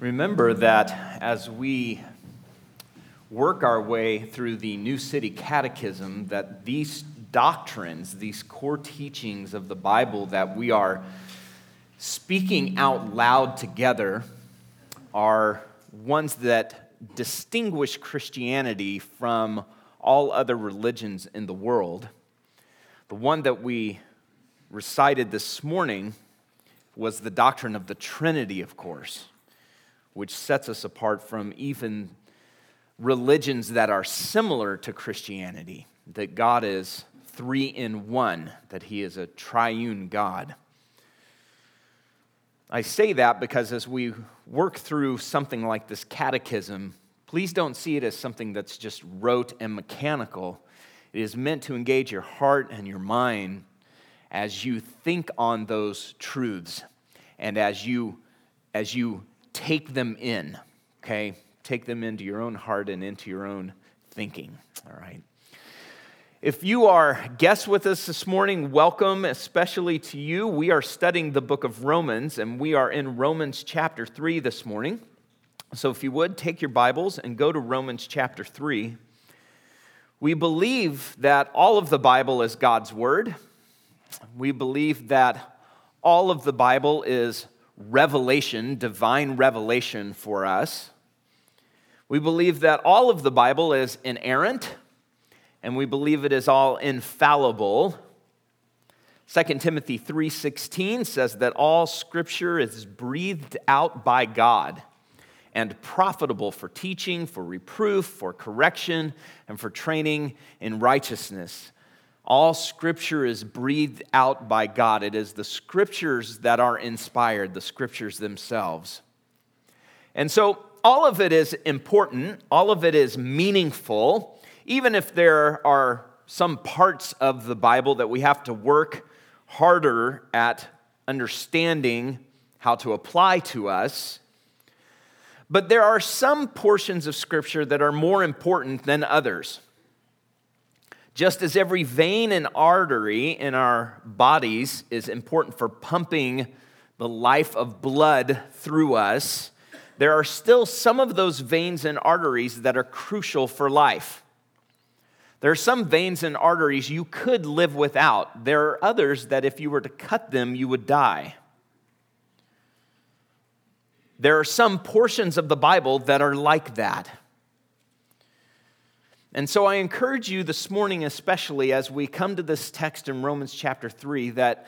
Remember that as we work our way through the New City Catechism, that these doctrines, these core teachings of the Bible that we are speaking out loud together are ones that distinguish Christianity from all other religions in the world. The one that we recited this morning was the doctrine of the Trinity, of course, which sets us apart from even religions that are similar to Christianity, that God is three in one, that he is a triune God. I say that because as we work through something like this catechism, please don't see it as something that's just rote and mechanical. It is meant to engage your heart and your mind as you think on those truths and as you take them in, okay? Take them into your own heart and into your own thinking, all right? If you are guests with us this morning, welcome, especially to you. We are studying the book of Romans, and we are in Romans chapter 3 this morning. So if you would, take your Bibles and go to Romans chapter 3. We believe that all of the Bible is God's word. We believe that all of the Bible is revelation, divine revelation for us. We believe that all of the Bible is inerrant, and we believe it is all infallible. 2 Timothy 3:16 says that all Scripture is breathed out by God and profitable for teaching, for reproof, for correction, and for training in righteousness. All Scripture is breathed out by God. It is the Scriptures that are inspired, the Scriptures themselves. And so all of it is important. All of it is meaningful. Even if there are some parts of the Bible that we have to work harder at understanding how to apply to us, but there are some portions of Scripture that are more important than others. Just as every vein and artery in our bodies is important for pumping the life of blood through us, there are still some of those veins and arteries that are crucial for life. There are some veins and arteries you could live without. There are others that if you were to cut them, you would die. There are some portions of the Bible that are like that. And so I encourage you this morning, especially as we come to this text in Romans chapter 3, that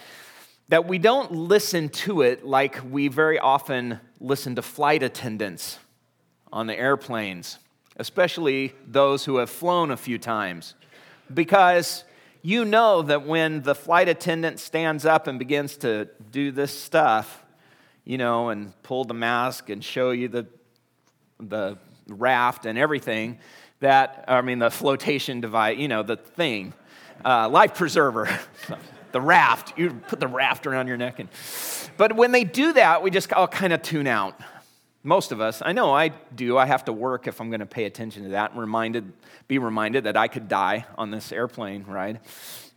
we don't listen to it like we very often listen to flight attendants on the airplanes, especially those who have flown a few times, because you know that when the flight attendant stands up and begins to do this stuff, you know, and pull the mask and show you the raft and everything, the flotation device, you know, the thing, life preserver, the raft, you put the raft around your neck. But when they do that, we just all kind of tune out. Most of us, I know I do, I have to work if I'm going to pay attention to that and be reminded that I could die on this airplane ride.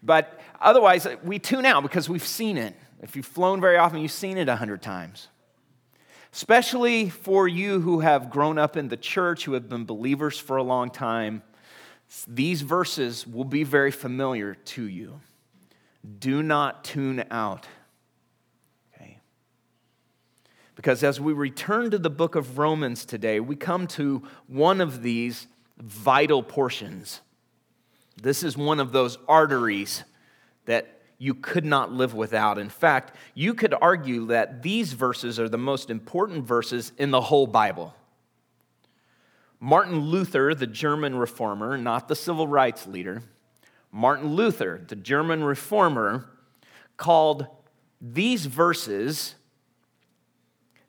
But otherwise, we tune out because we've seen it. If you've flown very often, you've seen it 100 times. Especially for you who have grown up in the church, who have been believers for a long time, these verses will be very familiar to you. Do not tune out. Because as we return to the book of Romans today, we come to one of these vital portions. This is one of those arteries that you could not live without. In fact, you could argue that these verses are the most important verses in the whole Bible. Martin Luther, the German reformer, not the civil rights leader, Martin Luther, the German reformer, called these verses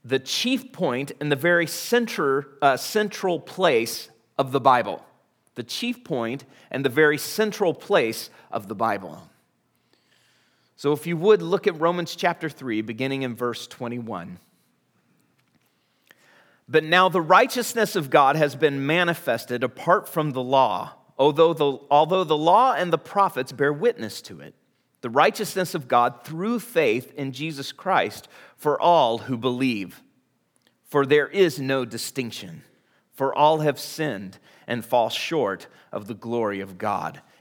the chief point and the very central place of the Bible. The chief point and the very central place of the Bible. So if you would, look at Romans chapter 3, beginning in verse 21. But now the righteousness of God has been manifested apart from the law, although the law and the prophets bear witness to it. The righteousness of God through faith in Jesus Christ for all who believe. For there is no distinction, for all have sinned and fall short of the glory of God,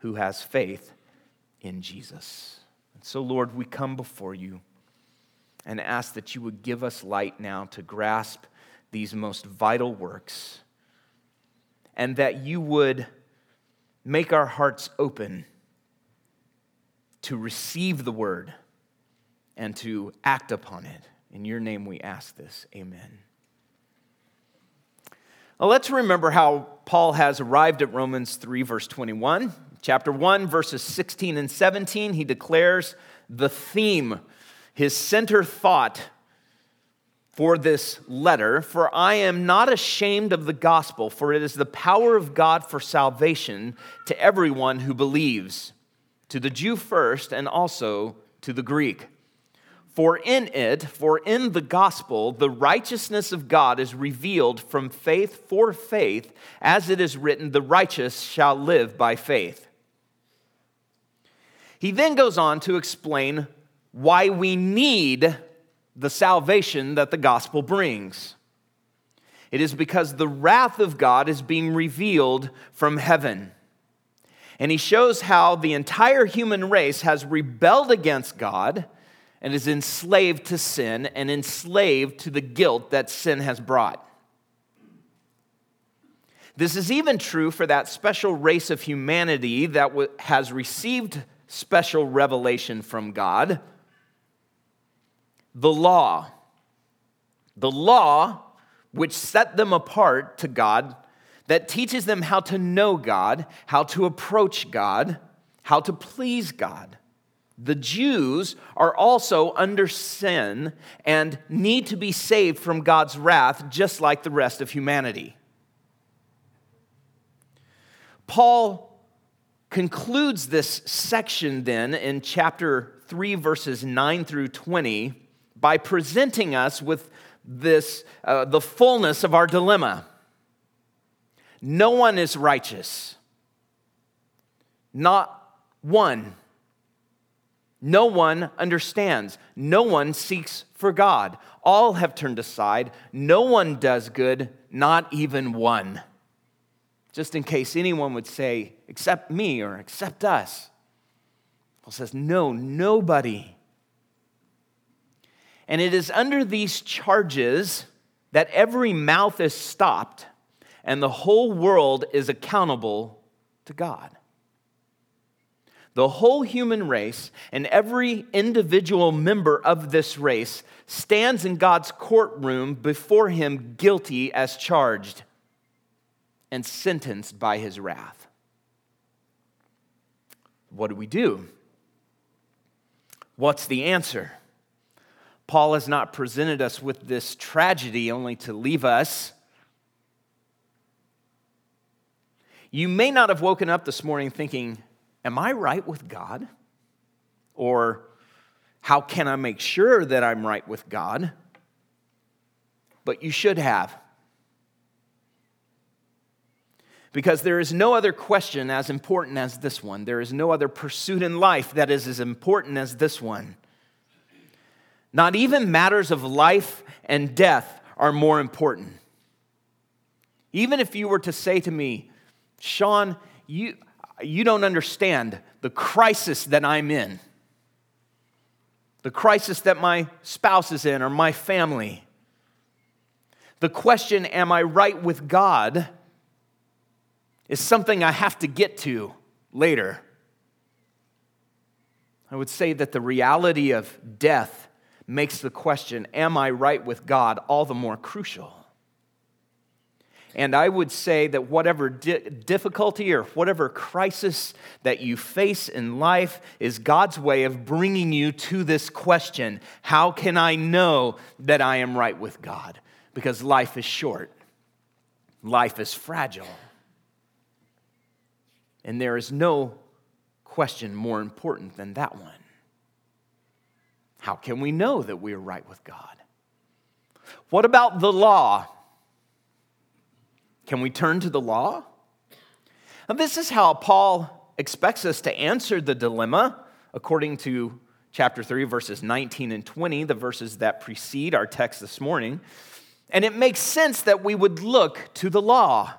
who has faith in Jesus. And so, Lord, we come before you and ask that you would give us light now to grasp these most vital works, and that you would make our hearts open to receive the word and to act upon it. In your name we ask this. Amen. Now let's remember how Paul has arrived at Romans 3, verse 21. Chapter 1, verses 16 and 17, he declares the theme, his center thought for this letter. For I am not ashamed of the gospel, for it is the power of God for salvation to everyone who believes, to the Jew first and also to the Greek. For in the gospel, the righteousness of God is revealed from faith for faith, as it is written, the righteous shall live by faith. He then goes on to explain why we need the salvation that the gospel brings. It is because the wrath of God is being revealed from heaven. And he shows how the entire human race has rebelled against God and is enslaved to sin and enslaved to the guilt that sin has brought. This is even true for that special race of humanity that has received special revelation from God. The law which set them apart to God, that teaches them how to know God, how to approach God, how to please God. The Jews are also under sin and need to be saved from God's wrath, just like the rest of humanity. Paul concludes this section then in chapter 3, verses 9 through 20, by presenting us with this, the fullness of our dilemma. No one is righteous. Not one. No one understands. No one seeks for God. All have turned aside. No one does good, not even one. Just in case anyone would say, except me or except us. Paul says, no, nobody. And it is under these charges that every mouth is stopped and the whole world is accountable to God. The whole human race and every individual member of this race stands in God's courtroom before him, guilty as charged and sentenced by his wrath. What do we do? What's the answer? Paul has not presented us with this tragedy only to leave us. You may not have woken up this morning thinking, am I right with God? Or how can I make sure that I'm right with God? But you should have. Because there is no other question as important as this one. There is no other pursuit in life that is as important as this one. Not even matters of life and death are more important. Even if you were to say to me, Sean, you don't understand the crisis that I'm in, the crisis that my spouse is in or my family. The question, am I right with God, is something I have to get to later. I would say that the reality of death makes the question, am I right with God, all the more crucial. And I would say that whatever difficulty or whatever crisis that you face in life is God's way of bringing you to this question: how can I know that I am right with God? Because life is short. Life is fragile. And there is no question more important than that one. How can we know that we are right with God? What about the law? Can we turn to the law? And this is how Paul expects us to answer the dilemma according to chapter 3, verses 19 and 20, the verses that precede our text this morning. And it makes sense that we would look to the law.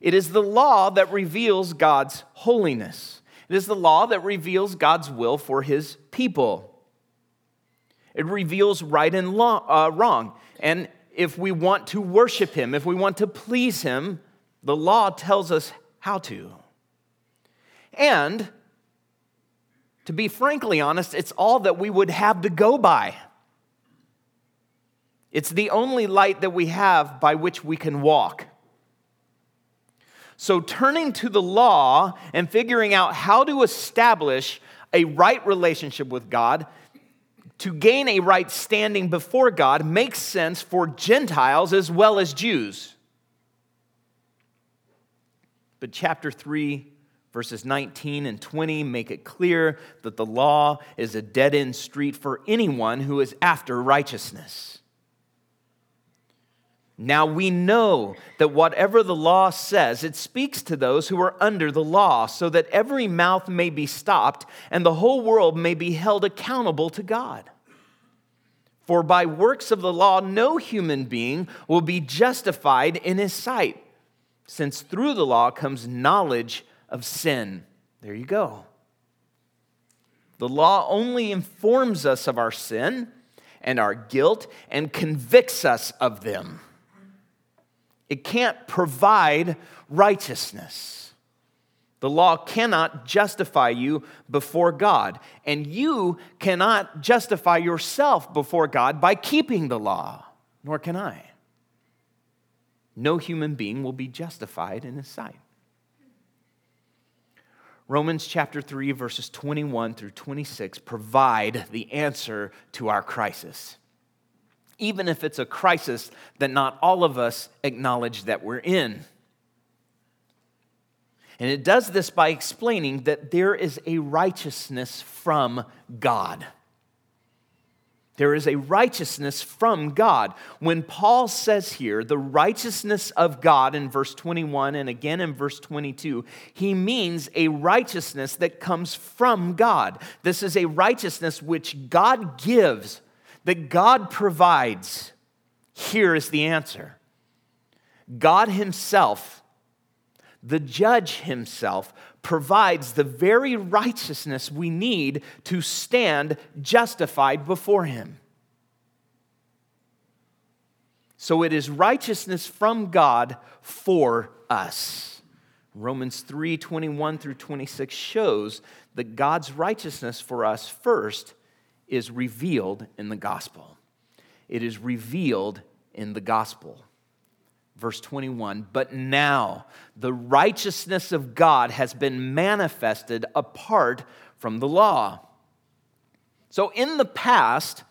It is the law that reveals God's holiness. It is the law that reveals God's will for his people. It reveals right and wrong. And if we want to worship him, if we want to please him, the law tells us how to. And to be frankly honest, it's all that we would have to go by. It's the only light that we have by which we can walk. So turning to the law and figuring out how to establish a right relationship with God, to gain a right standing before God, makes sense for Gentiles as well as Jews. But chapter 3, verses 19 and 20 make it clear that the law is a dead-end street for anyone who is after righteousness. Now we know that whatever the law says, it speaks to those who are under the law, so that every mouth may be stopped and the whole world may be held accountable to God. For by works of the law, no human being will be justified in his sight, since through the law comes knowledge of sin. There you go. The law only informs us of our sin and our guilt and convicts us of them. It can't provide righteousness. The law cannot justify you before God, and you cannot justify yourself before God by keeping the law, nor can I. No human being will be justified in his sight. Romans chapter 3, verses 21 through 26 provide the answer to our crisis, even if it's a crisis that not all of us acknowledge that we're in. And it does this by explaining that there is a righteousness from God. There is a righteousness from God. When Paul says here, the righteousness of God in verse 21 and again in verse 22, he means a righteousness that comes from God. This is a righteousness which God gives, that God provides. Here is the answer. God himself, the judge himself, provides the very righteousness we need to stand justified before him. So it is righteousness from God for us. Romans 3, 21 through 26 shows that God's righteousness for us first is revealed in the gospel. It is revealed in the gospel. Verse 21, but now the righteousness of God has been manifested apart from the law. So in the past,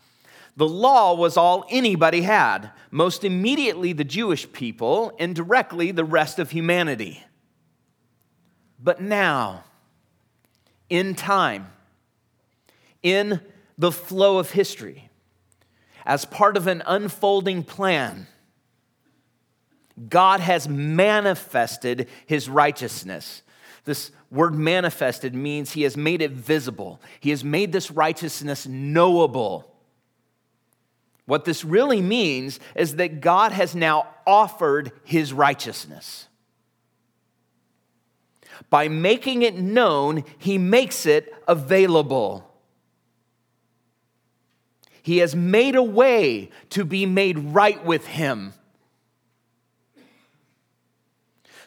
the law was all anybody had, most immediately the Jewish people, and directly the rest of humanity. But now, in time, in the flow of history, as part of an unfolding plan, God has manifested his righteousness. This word manifested means he has made it visible. He has made this righteousness knowable. What this really means is that God has now offered his righteousness. By making it known, he makes it available. He has made a way to be made right with him.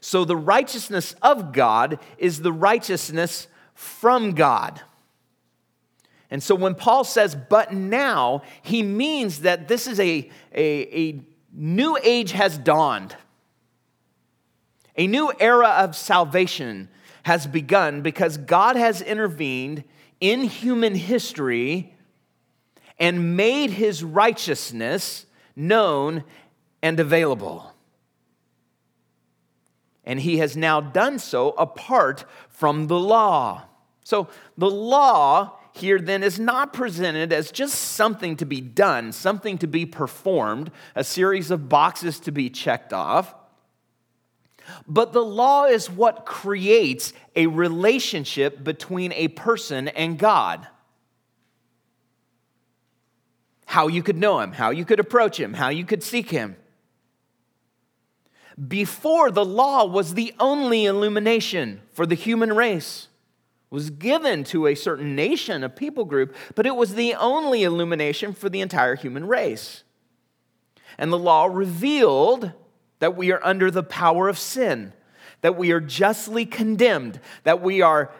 So the righteousness of God is the righteousness from God. And so when Paul says, but now, he means that this is a new age has dawned. A new era of salvation has begun because God has intervened in human history and made his righteousness known and available. And he has now done so apart from the law. So the law here then is not presented as just something to be done, something to be performed, a series of boxes to be checked off. But the law is what creates a relationship between a person and God. How you could know him, how you could approach him, how you could seek him. Before, the law was the only illumination for the human race. It was given to a certain nation, a people group, but it was the only illumination for the entire human race. And the law revealed that we are under the power of sin, that we are justly condemned, that we are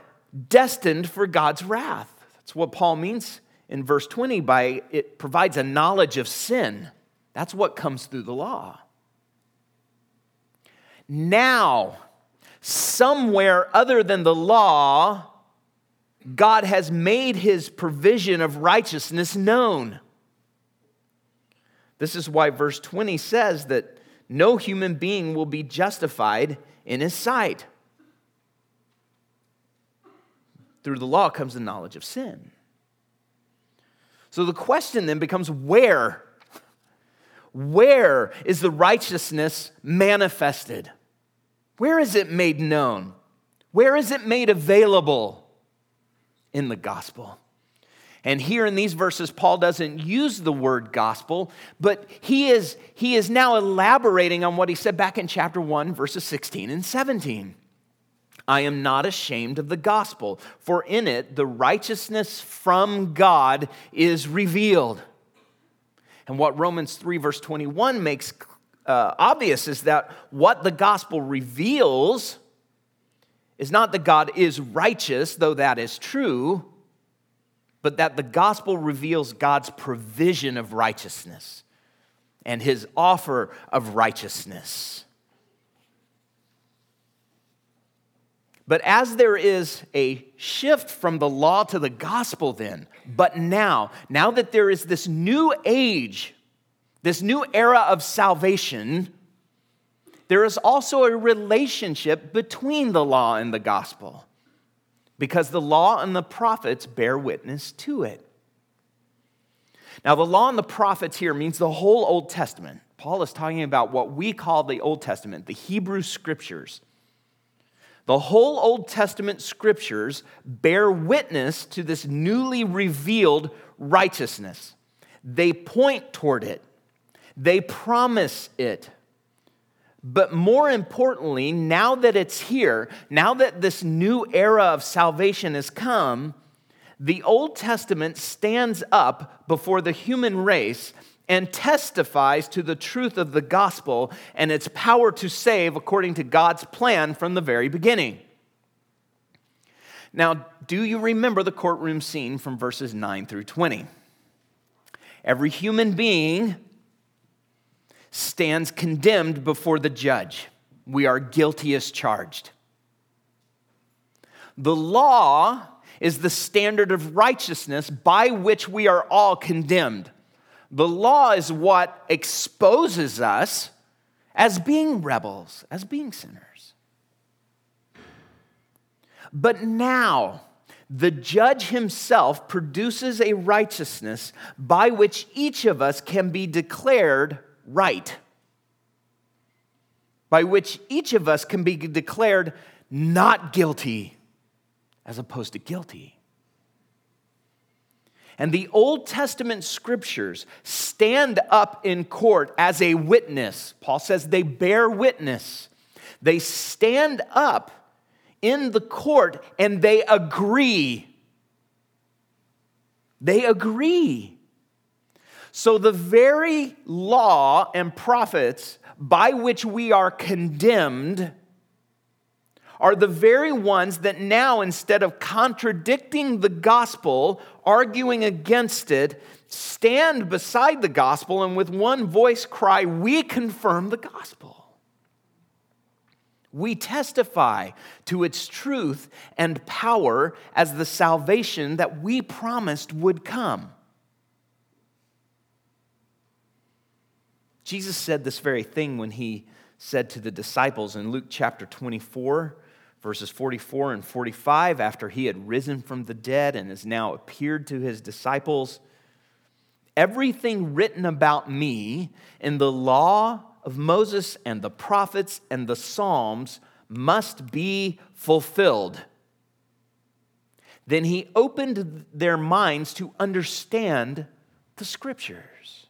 destined for God's wrath. That's what Paul means in verse 20 by it provides a knowledge of sin. That's what comes through the law. Now, somewhere other than the law, God has made his provision of righteousness known. This is why verse 20 says that no human being will be justified in his sight. Through the law comes the knowledge of sin. So the question then becomes, where? Where is the righteousness manifested? Where is it made known? Where is it made available? In the gospel. And here in these verses, Paul doesn't use the word gospel, but he is now elaborating on what he said back in chapter 1, verses 16 and 17. I am not ashamed of the gospel, for in it the righteousness from God is revealed. And what Romans 3, verse 21 makes obvious is that what the gospel reveals is not that God is righteous, though that is true, but that the gospel reveals God's provision of righteousness and his offer of righteousness. But as there is a shift from the law to the gospel then, but now that there is this new age, this new era of salvation, there is also a relationship between the law and the gospel, because the law and the prophets bear witness to it. Now, the law and the prophets here means the whole Old Testament. Paul is talking about what we call the Old Testament, the Hebrew Scriptures. The whole Old Testament Scriptures bear witness to this newly revealed righteousness. They point toward it. They promise it. But more importantly, now that it's here, now that this new era of salvation has come, the Old Testament stands up before the human race and testifies to the truth of the gospel and its power to save according to God's plan from the very beginning. Now, do you remember the courtroom scene from verses 9 through 20? Every human being stands condemned before the judge. We are guilty as charged. The law is the standard of righteousness by which we are all condemned. The law is what exposes us as being rebels, as being sinners. But now, the judge himself produces a righteousness by which each of us can be declared right, by which each of us can be declared not guilty as opposed to guilty. And the Old Testament Scriptures stand up in court as a witness. Paul says they bear witness. They stand up in the court and they agree. They agree. So the very law and prophets by which we are condemned are the very ones that now, instead of contradicting the gospel, arguing against it, stand beside the gospel and with one voice cry, "We confirm the gospel. We testify to its truth and power as the salvation that we promised would come. Jesus said this very thing when he said to the disciples in Luke chapter 24, verses 44 and 45, after he had risen from the dead and has now appeared to his disciples, "Everything written about me in the law of Moses and the prophets and the Psalms must be fulfilled." Then he opened their minds to understand the Scriptures.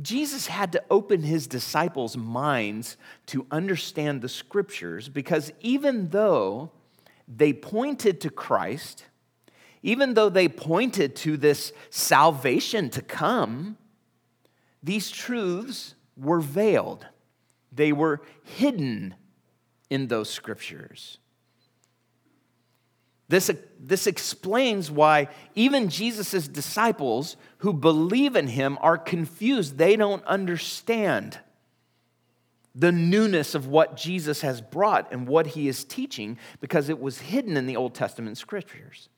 Jesus had to open his disciples' minds to understand the Scriptures because even though they pointed to Christ, even though they pointed to this salvation to come, these truths were veiled. They were hidden in those Scriptures. This explains why even Jesus' disciples who believe in him are confused. They don't understand the newness of what Jesus has brought and what he is teaching because it was hidden in the Old Testament Scriptures.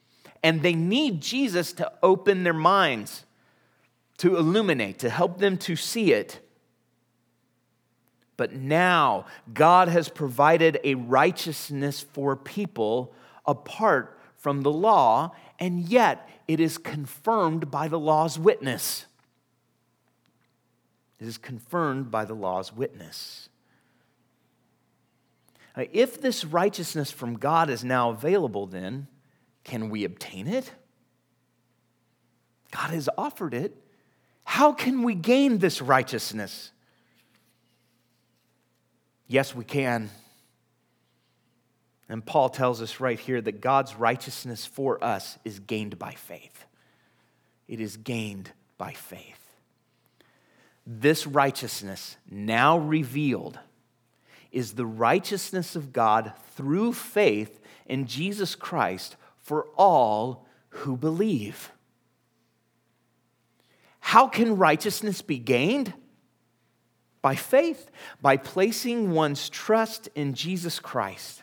And they need Jesus to open their minds, to illuminate, to help them to see it. But now God has provided a righteousness for people apart from the law, and yet it is confirmed by the law's witness. It is confirmed by the law's witness. If this righteousness from God is now available, then can we obtain it? God has offered it. How can we gain this righteousness? Yes, we can. And Paul tells us right here that God's righteousness for us is gained by faith. It is gained by faith. This righteousness now revealed is the righteousness of God through faith in Jesus Christ for all who believe. How can righteousness be gained? By faith, by placing one's trust in Jesus Christ.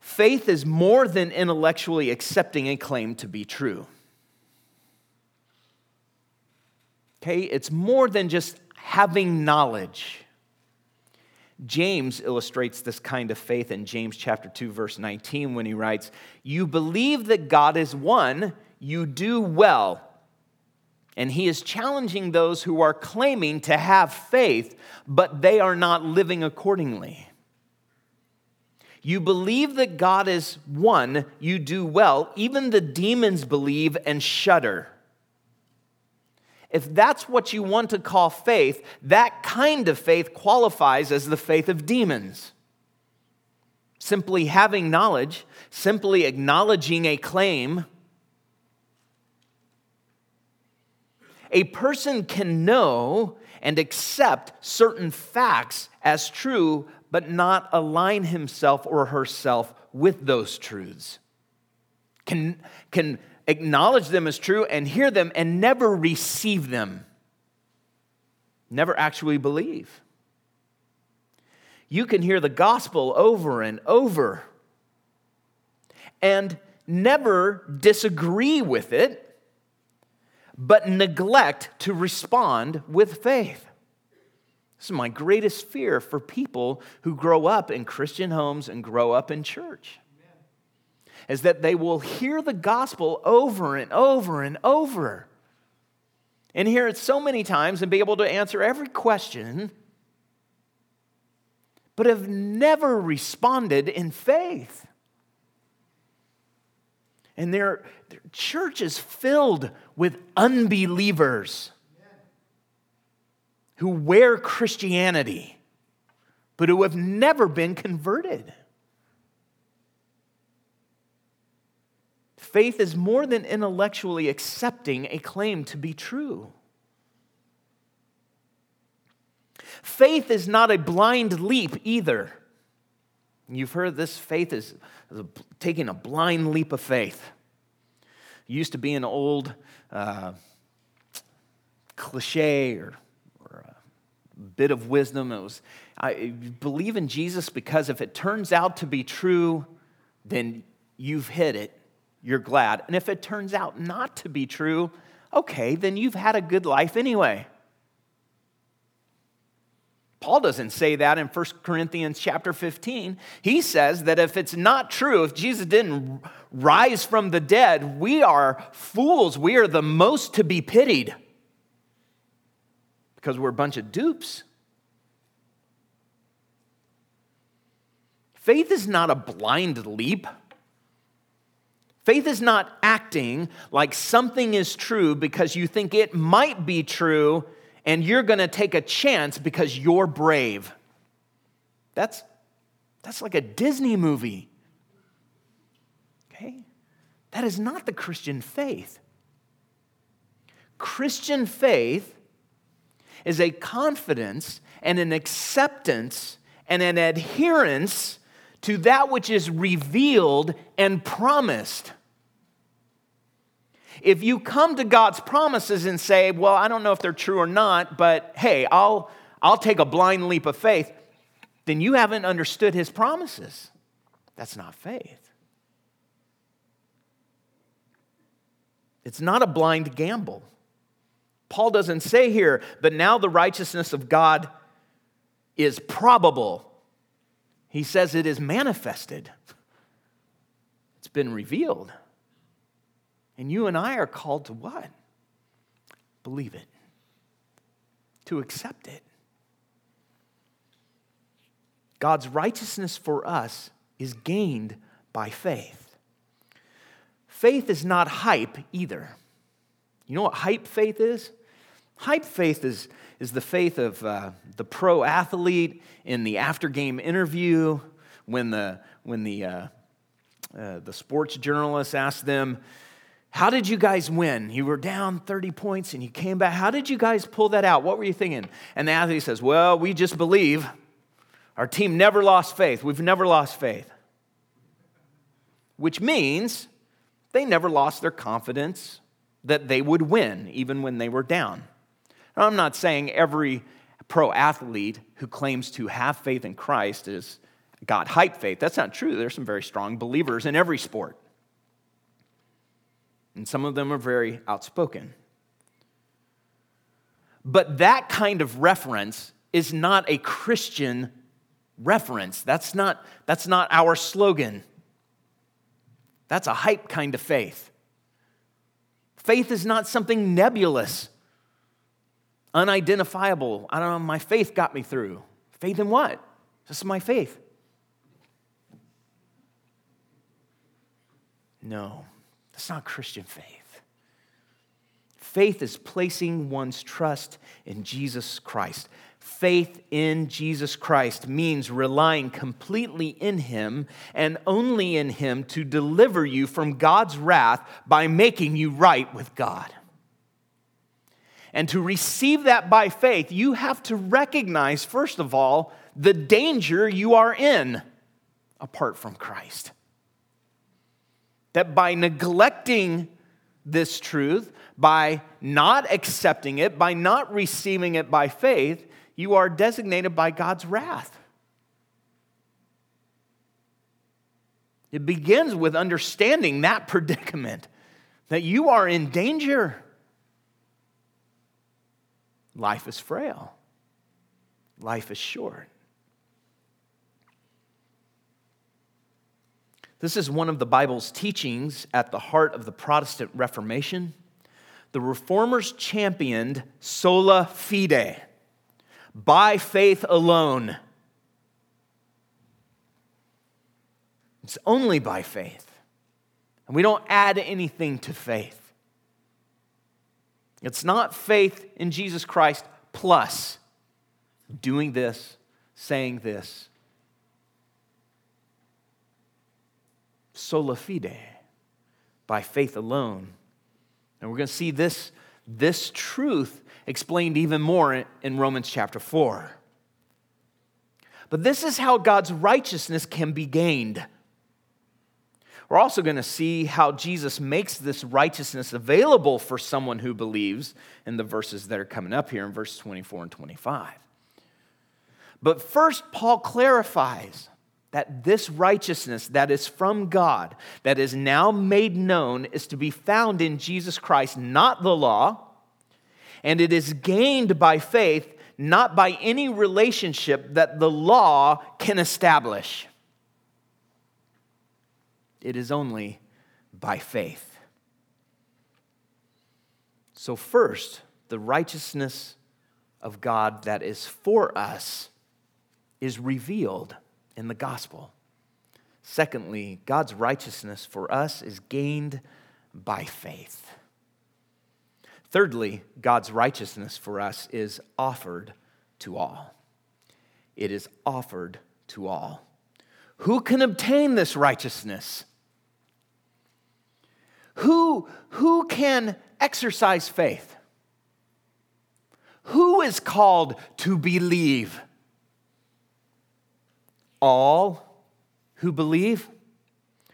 Faith is more than intellectually accepting a claim to be true. Okay, it's more than just having knowledge. James illustrates this kind of faith in James chapter 2, verse 19, when he writes, "You believe that God is one, you do well." And he is challenging those who are claiming to have faith, but they are not living accordingly. You believe that God is one, you do well. Even the demons believe and shudder. If that's what you want to call faith, that kind of faith qualifies as the faith of demons. Simply having knowledge, simply acknowledging a claim. A person can know and accept certain facts as true, but not align himself or herself with those truths. Can acknowledge them as true and hear them and never receive them. Never actually believe. You can hear the gospel over and over and never disagree with it, but neglect to respond with faith. This is my greatest fear for people who grow up in Christian homes and grow up in church. Amen. Is that they will hear the gospel over and over and over and hear it so many times and be able to answer every question, but have never responded in faith. And their church is filled with unbelievers who wear Christianity, but who have never been converted. Faith is more than intellectually accepting a claim to be true. Faith is not a blind leap either. You've heard this, faith is taking a blind leap of faith. It used to be an old cliche or bit of wisdom. It was, I believe in Jesus because if it turns out to be true, then you've hit it. You're glad. And if it turns out not to be true, okay, then you've had a good life anyway. Paul doesn't say that in 1 Corinthians chapter 15. He says that if it's not true, if Jesus didn't rise from the dead, we are fools. We are the most to be pitied because we're a bunch of dupes. Faith is not a blind leap. Faith is not acting like something is true because you think it might be true and you're going to take a chance because you're brave. That's like a Disney movie. Okay? That is not the Christian faith. Christian faith is a confidence and an acceptance and an adherence to that which is revealed and promised. If you come to God's promises and say, well, I don't know if they're true or not, but hey, I'll take a blind leap of faith, then you haven't understood his promises. That's not faith. It's not a blind gamble. Paul doesn't say here, but now the righteousness of God is probable. He says it is manifested. It's been revealed. And you and I are called to what? Believe it. To accept it. God's righteousness for us is gained by faith. Faith is not hype either. You know what hype faith is? Hype faith is the faith of the pro athlete in the after game interview when the sports journalist asks them, how did you guys win? You were down 30 points and you came back. How did you guys pull that out? What were you thinking? And the athlete says, well, we just believe. Our team never lost faith. We've never lost faith. Which means they never lost their confidence that they would win even when they were down. Now, I'm not saying every pro athlete who claims to have faith in Christ has got hype faith. That's not true. There's some very strong believers in every sport. And some of them are very outspoken. But that kind of reference is not a Christian reference. That's not our slogan. That's a hype kind of faith. Faith is not something nebulous, unidentifiable. I don't know, my faith got me through. Faith in what? Just my faith. No. That's not Christian faith. Faith is placing one's trust in Jesus Christ. Faith in Jesus Christ means relying completely in him and only in him to deliver you from God's wrath by making you right with God. And to receive that by faith, you have to recognize, first of all, the danger you are in apart from Christ. That by neglecting this truth, by not accepting it, by not receiving it by faith, you are designated by God's wrath. It begins with understanding that predicament, that you are in danger. Life is frail. Life is short. This is one of the Bible's teachings at the heart of the Protestant Reformation. The Reformers championed sola fide, by faith alone. It's only by faith. And we don't add anything to faith. It's not faith in Jesus Christ plus doing this, saying this. Sola fide, by faith alone. And we're going to see this truth explained even more in Romans chapter 4. But this is how God's righteousness can be gained. We're also going to see how Jesus makes this righteousness available for someone who believes in the verses that are coming up here in verse 24 and 25. But first, Paul clarifies that this righteousness that is from God, that is now made known, is to be found in Jesus Christ, not the law, and it is gained by faith, not by any relationship that the law can establish. It is only by faith. So first, the righteousness of God that is for us is revealed in the gospel. Secondly, God's righteousness for us is gained by faith. Thirdly, God's righteousness for us is offered to all. It is offered to all. Who can obtain this righteousness? Who can exercise faith? Who is called to believe? All who believe,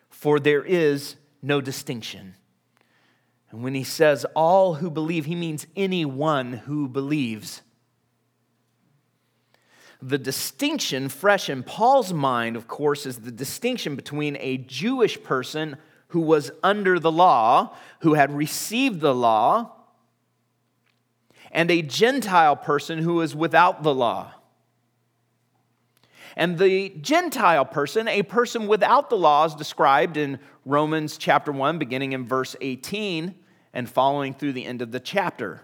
for there is no distinction. And when he says all who believe, he means anyone who believes. The distinction fresh in Paul's mind, of course, is the distinction between a Jewish person who was under the law, who had received the law, and a Gentile person who is without the law. And the Gentile person, a person without the law, is described in Romans chapter 1, beginning in verse 18 and following through the end of the chapter,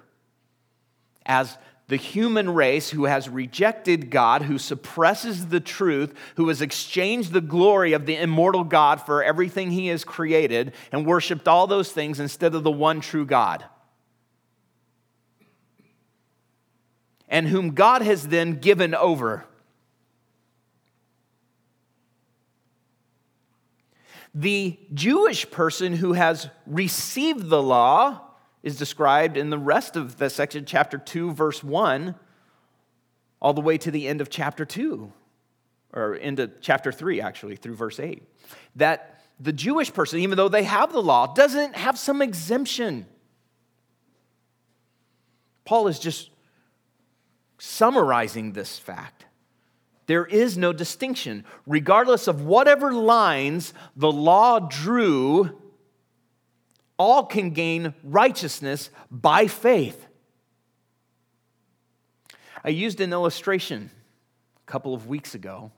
as the human race who has rejected God, who suppresses the truth, who has exchanged the glory of the immortal God for everything he has created and worshiped all those things instead of the one true God, and whom God has then given over. The Jewish person who has received the law is described in the rest of the section, chapter 2, verse 1, all the way to the end of chapter 2, or end of chapter 3, actually, through verse 8. That the Jewish person, even though they have the law, doesn't have some exemption. Paul is just summarizing this fact. There is no distinction. Regardless of whatever lines the law drew, all can gain righteousness by faith. I used an illustration a couple of weeks ago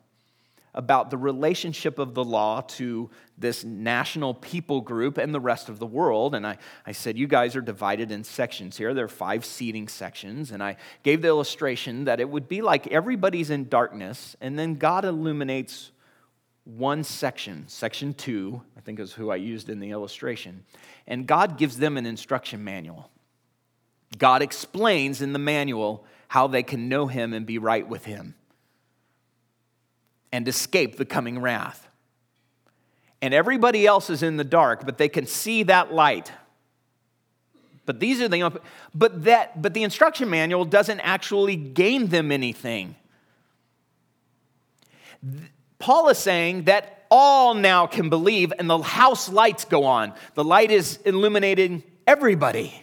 about the relationship of the law to this national people group and the rest of the world. And I said, you guys are divided in sections here. There are 5 seating sections. And I gave the illustration that it would be like everybody's in darkness, and then God illuminates one section, section 2, I think is who I used in the illustration. And God gives them an instruction manual. God explains in the manual how they can know him and be right with him, and escape the coming wrath. And everybody else is in the dark, but they can see that light. But these are the but the instruction manual doesn't actually gain them anything. Paul is saying that all now can believe, and the house lights go on. The light is illuminating everybody.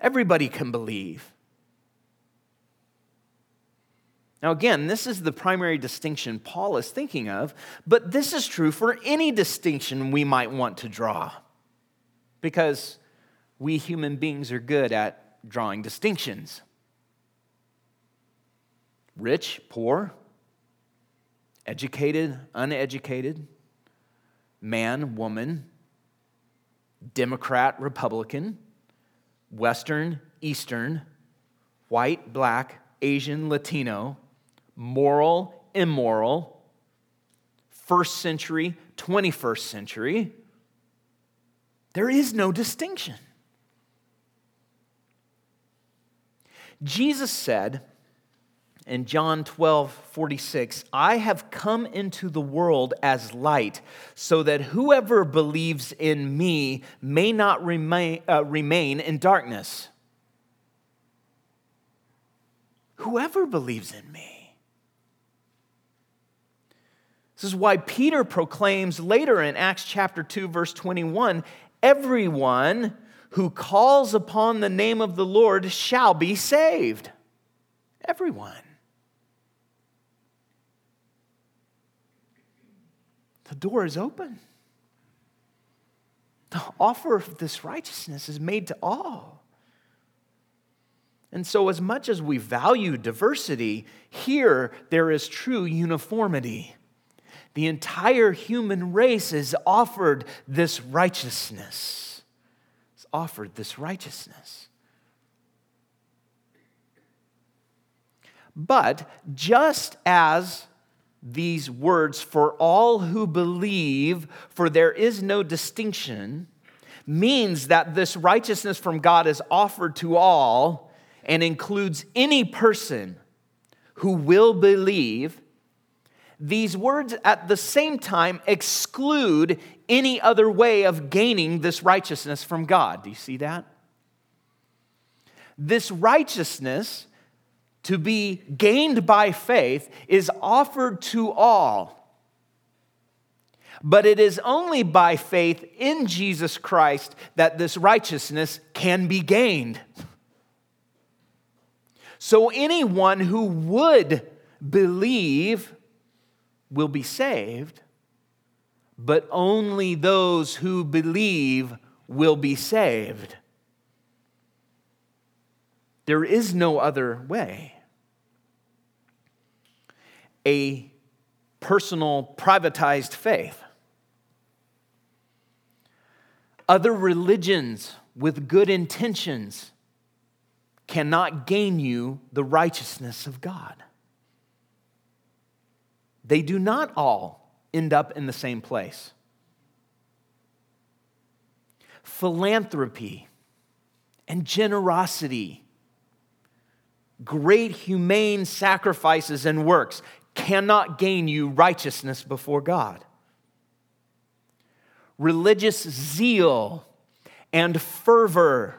Everybody can believe. Now again, this is the primary distinction Paul is thinking of, but this is true for any distinction we might want to draw, because we human beings are good at drawing distinctions. Rich, poor, educated, uneducated, man, woman, Democrat, Republican, Western, Eastern, white, black, Asian, Latino, moral, immoral, 1st century, 21st century, there is no distinction. Jesus said in John 12:46, I have come into the world as light, so that whoever believes in me may not remain in darkness. Whoever believes in me. This is why Peter proclaims later in Acts chapter 2, verse 21, everyone who calls upon the name of the Lord shall be saved. Everyone. The door is open. The offer of this righteousness is made to all. And so as much as we value diversity, here there is true uniformity. The entire human race is offered this righteousness. It's offered this righteousness. But just as these words, for all who believe, for there is no distinction, means that this righteousness from God is offered to all and includes any person who will believe, these words at the same time exclude any other way of gaining this righteousness from God. Do you see that? This righteousness to be gained by faith is offered to all. But it is only by faith in Jesus Christ that this righteousness can be gained. So anyone who would believe will be saved, but only those who believe will be saved. There is no other way. A personal, privatized faith. Other religions with good intentions cannot gain you the righteousness of God. They do not all end up in the same place. Philanthropy and generosity, great humane sacrifices and works cannot gain you righteousness before God. Religious zeal and fervor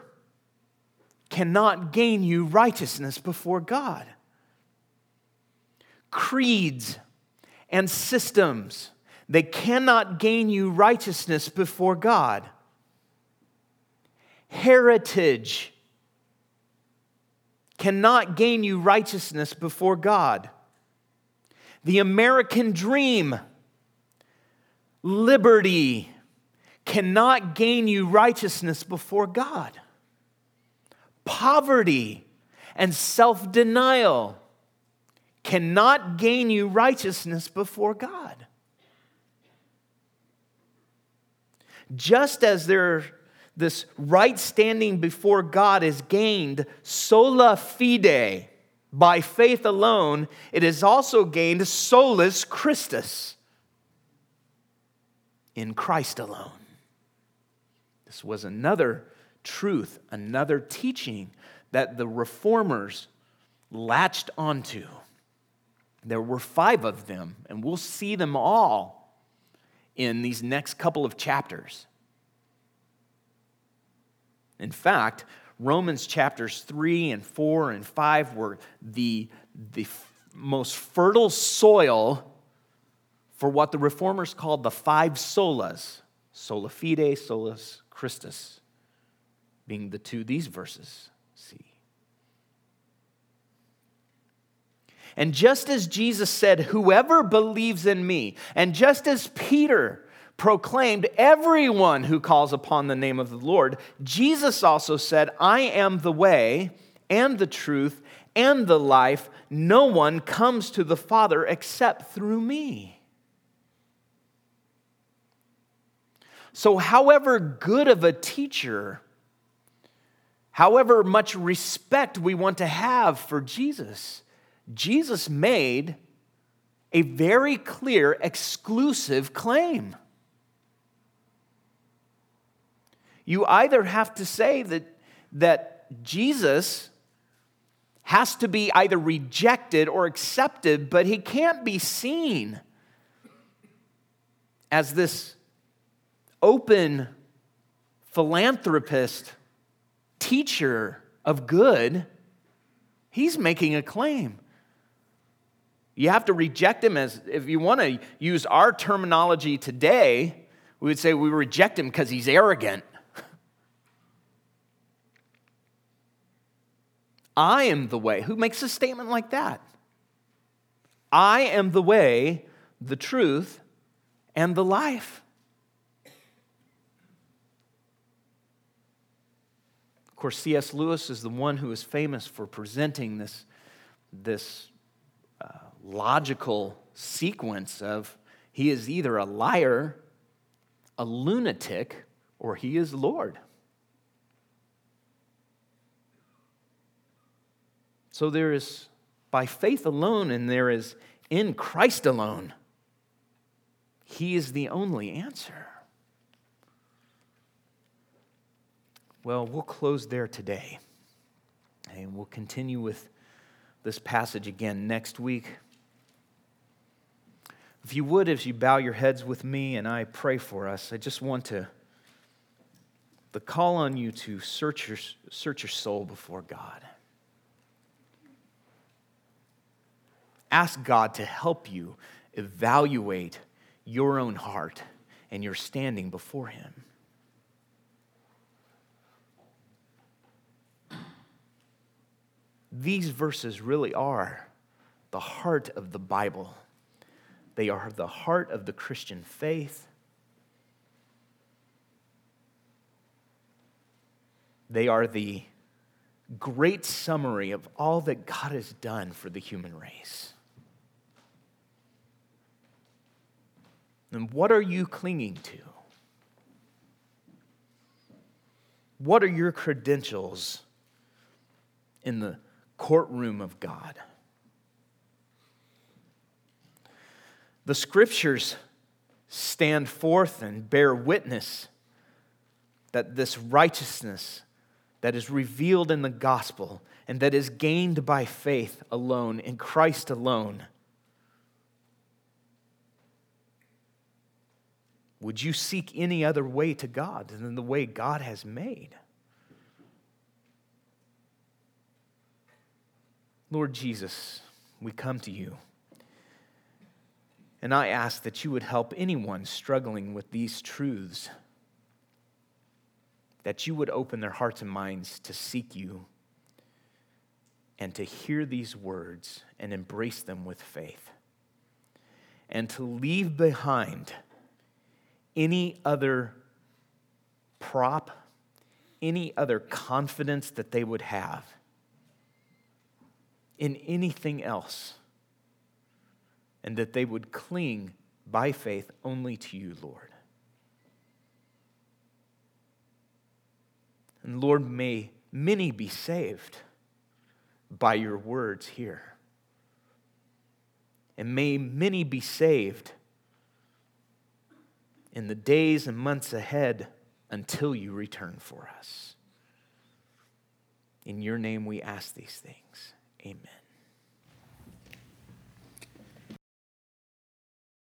cannot gain you righteousness before God. Creeds and systems, they cannot gain you righteousness before God. Heritage cannot gain you righteousness before God. The American dream, liberty, cannot gain you righteousness before God. Poverty and self-denial cannot gain you righteousness before God. Just as this right standing before God is gained sola fide, by faith alone, it is also gained solus Christus, in Christ alone. This was another truth, another teaching that the reformers latched onto. There were 5 of them, and we'll see them all in these next couple of chapters. In fact, Romans chapters 3 and 4 and 5 were the most fertile soil for what the reformers called the 5 solas, sola fide, solus Christus, being the 2 these verses see. And just as Jesus said, whoever believes in me, and just as Peter proclaimed, everyone who calls upon the name of the Lord, Jesus also said, I am the way and the truth and the life. No one comes to the Father except through me. So however good of a teacher, however much respect we want to have for Jesus, Jesus made a very clear, exclusive claim. You either have to say that Jesus has to be either rejected or accepted, but he can't be seen as this open philanthropist, teacher of good. He's making a claim. You have to reject him as, if you want to use our terminology today, we would say we reject him because he's arrogant. I am the way. Who makes a statement like that? I am the way, the truth, and the life. Of course, C.S. Lewis is the one who is famous for presenting this logical sequence of he is either a liar, a lunatic, or he is Lord. So there is by faith alone, and there is in Christ alone. He is the only answer. Well, we'll close there today, and we'll continue with this passage again next week. If you would, if you bow your heads with me and I pray for us, I just want to the call on you to search your soul before God. Ask God to help you evaluate your own heart and your standing before Him. These verses really are the heart of the Bible. They are the heart of the Christian faith. They are the great summary of all that God has done for the human race. And what are you clinging to? What are your credentials in the courtroom of God? The Scriptures stand forth and bear witness that this righteousness that is revealed in the gospel and that is gained by faith alone, in Christ alone. Would you seek any other way to God than the way God has made? Lord Jesus, we come to you. And I ask that you would help anyone struggling with these truths, that you would open their hearts and minds to seek you and to hear these words and embrace them with faith, and to leave behind any other prop, any other confidence that they would have in anything else, and that they would cling by faith only to you, Lord. And Lord, may many be saved by your words here. And may many be saved in the days and months ahead until you return for us. In your name we ask these things. Amen.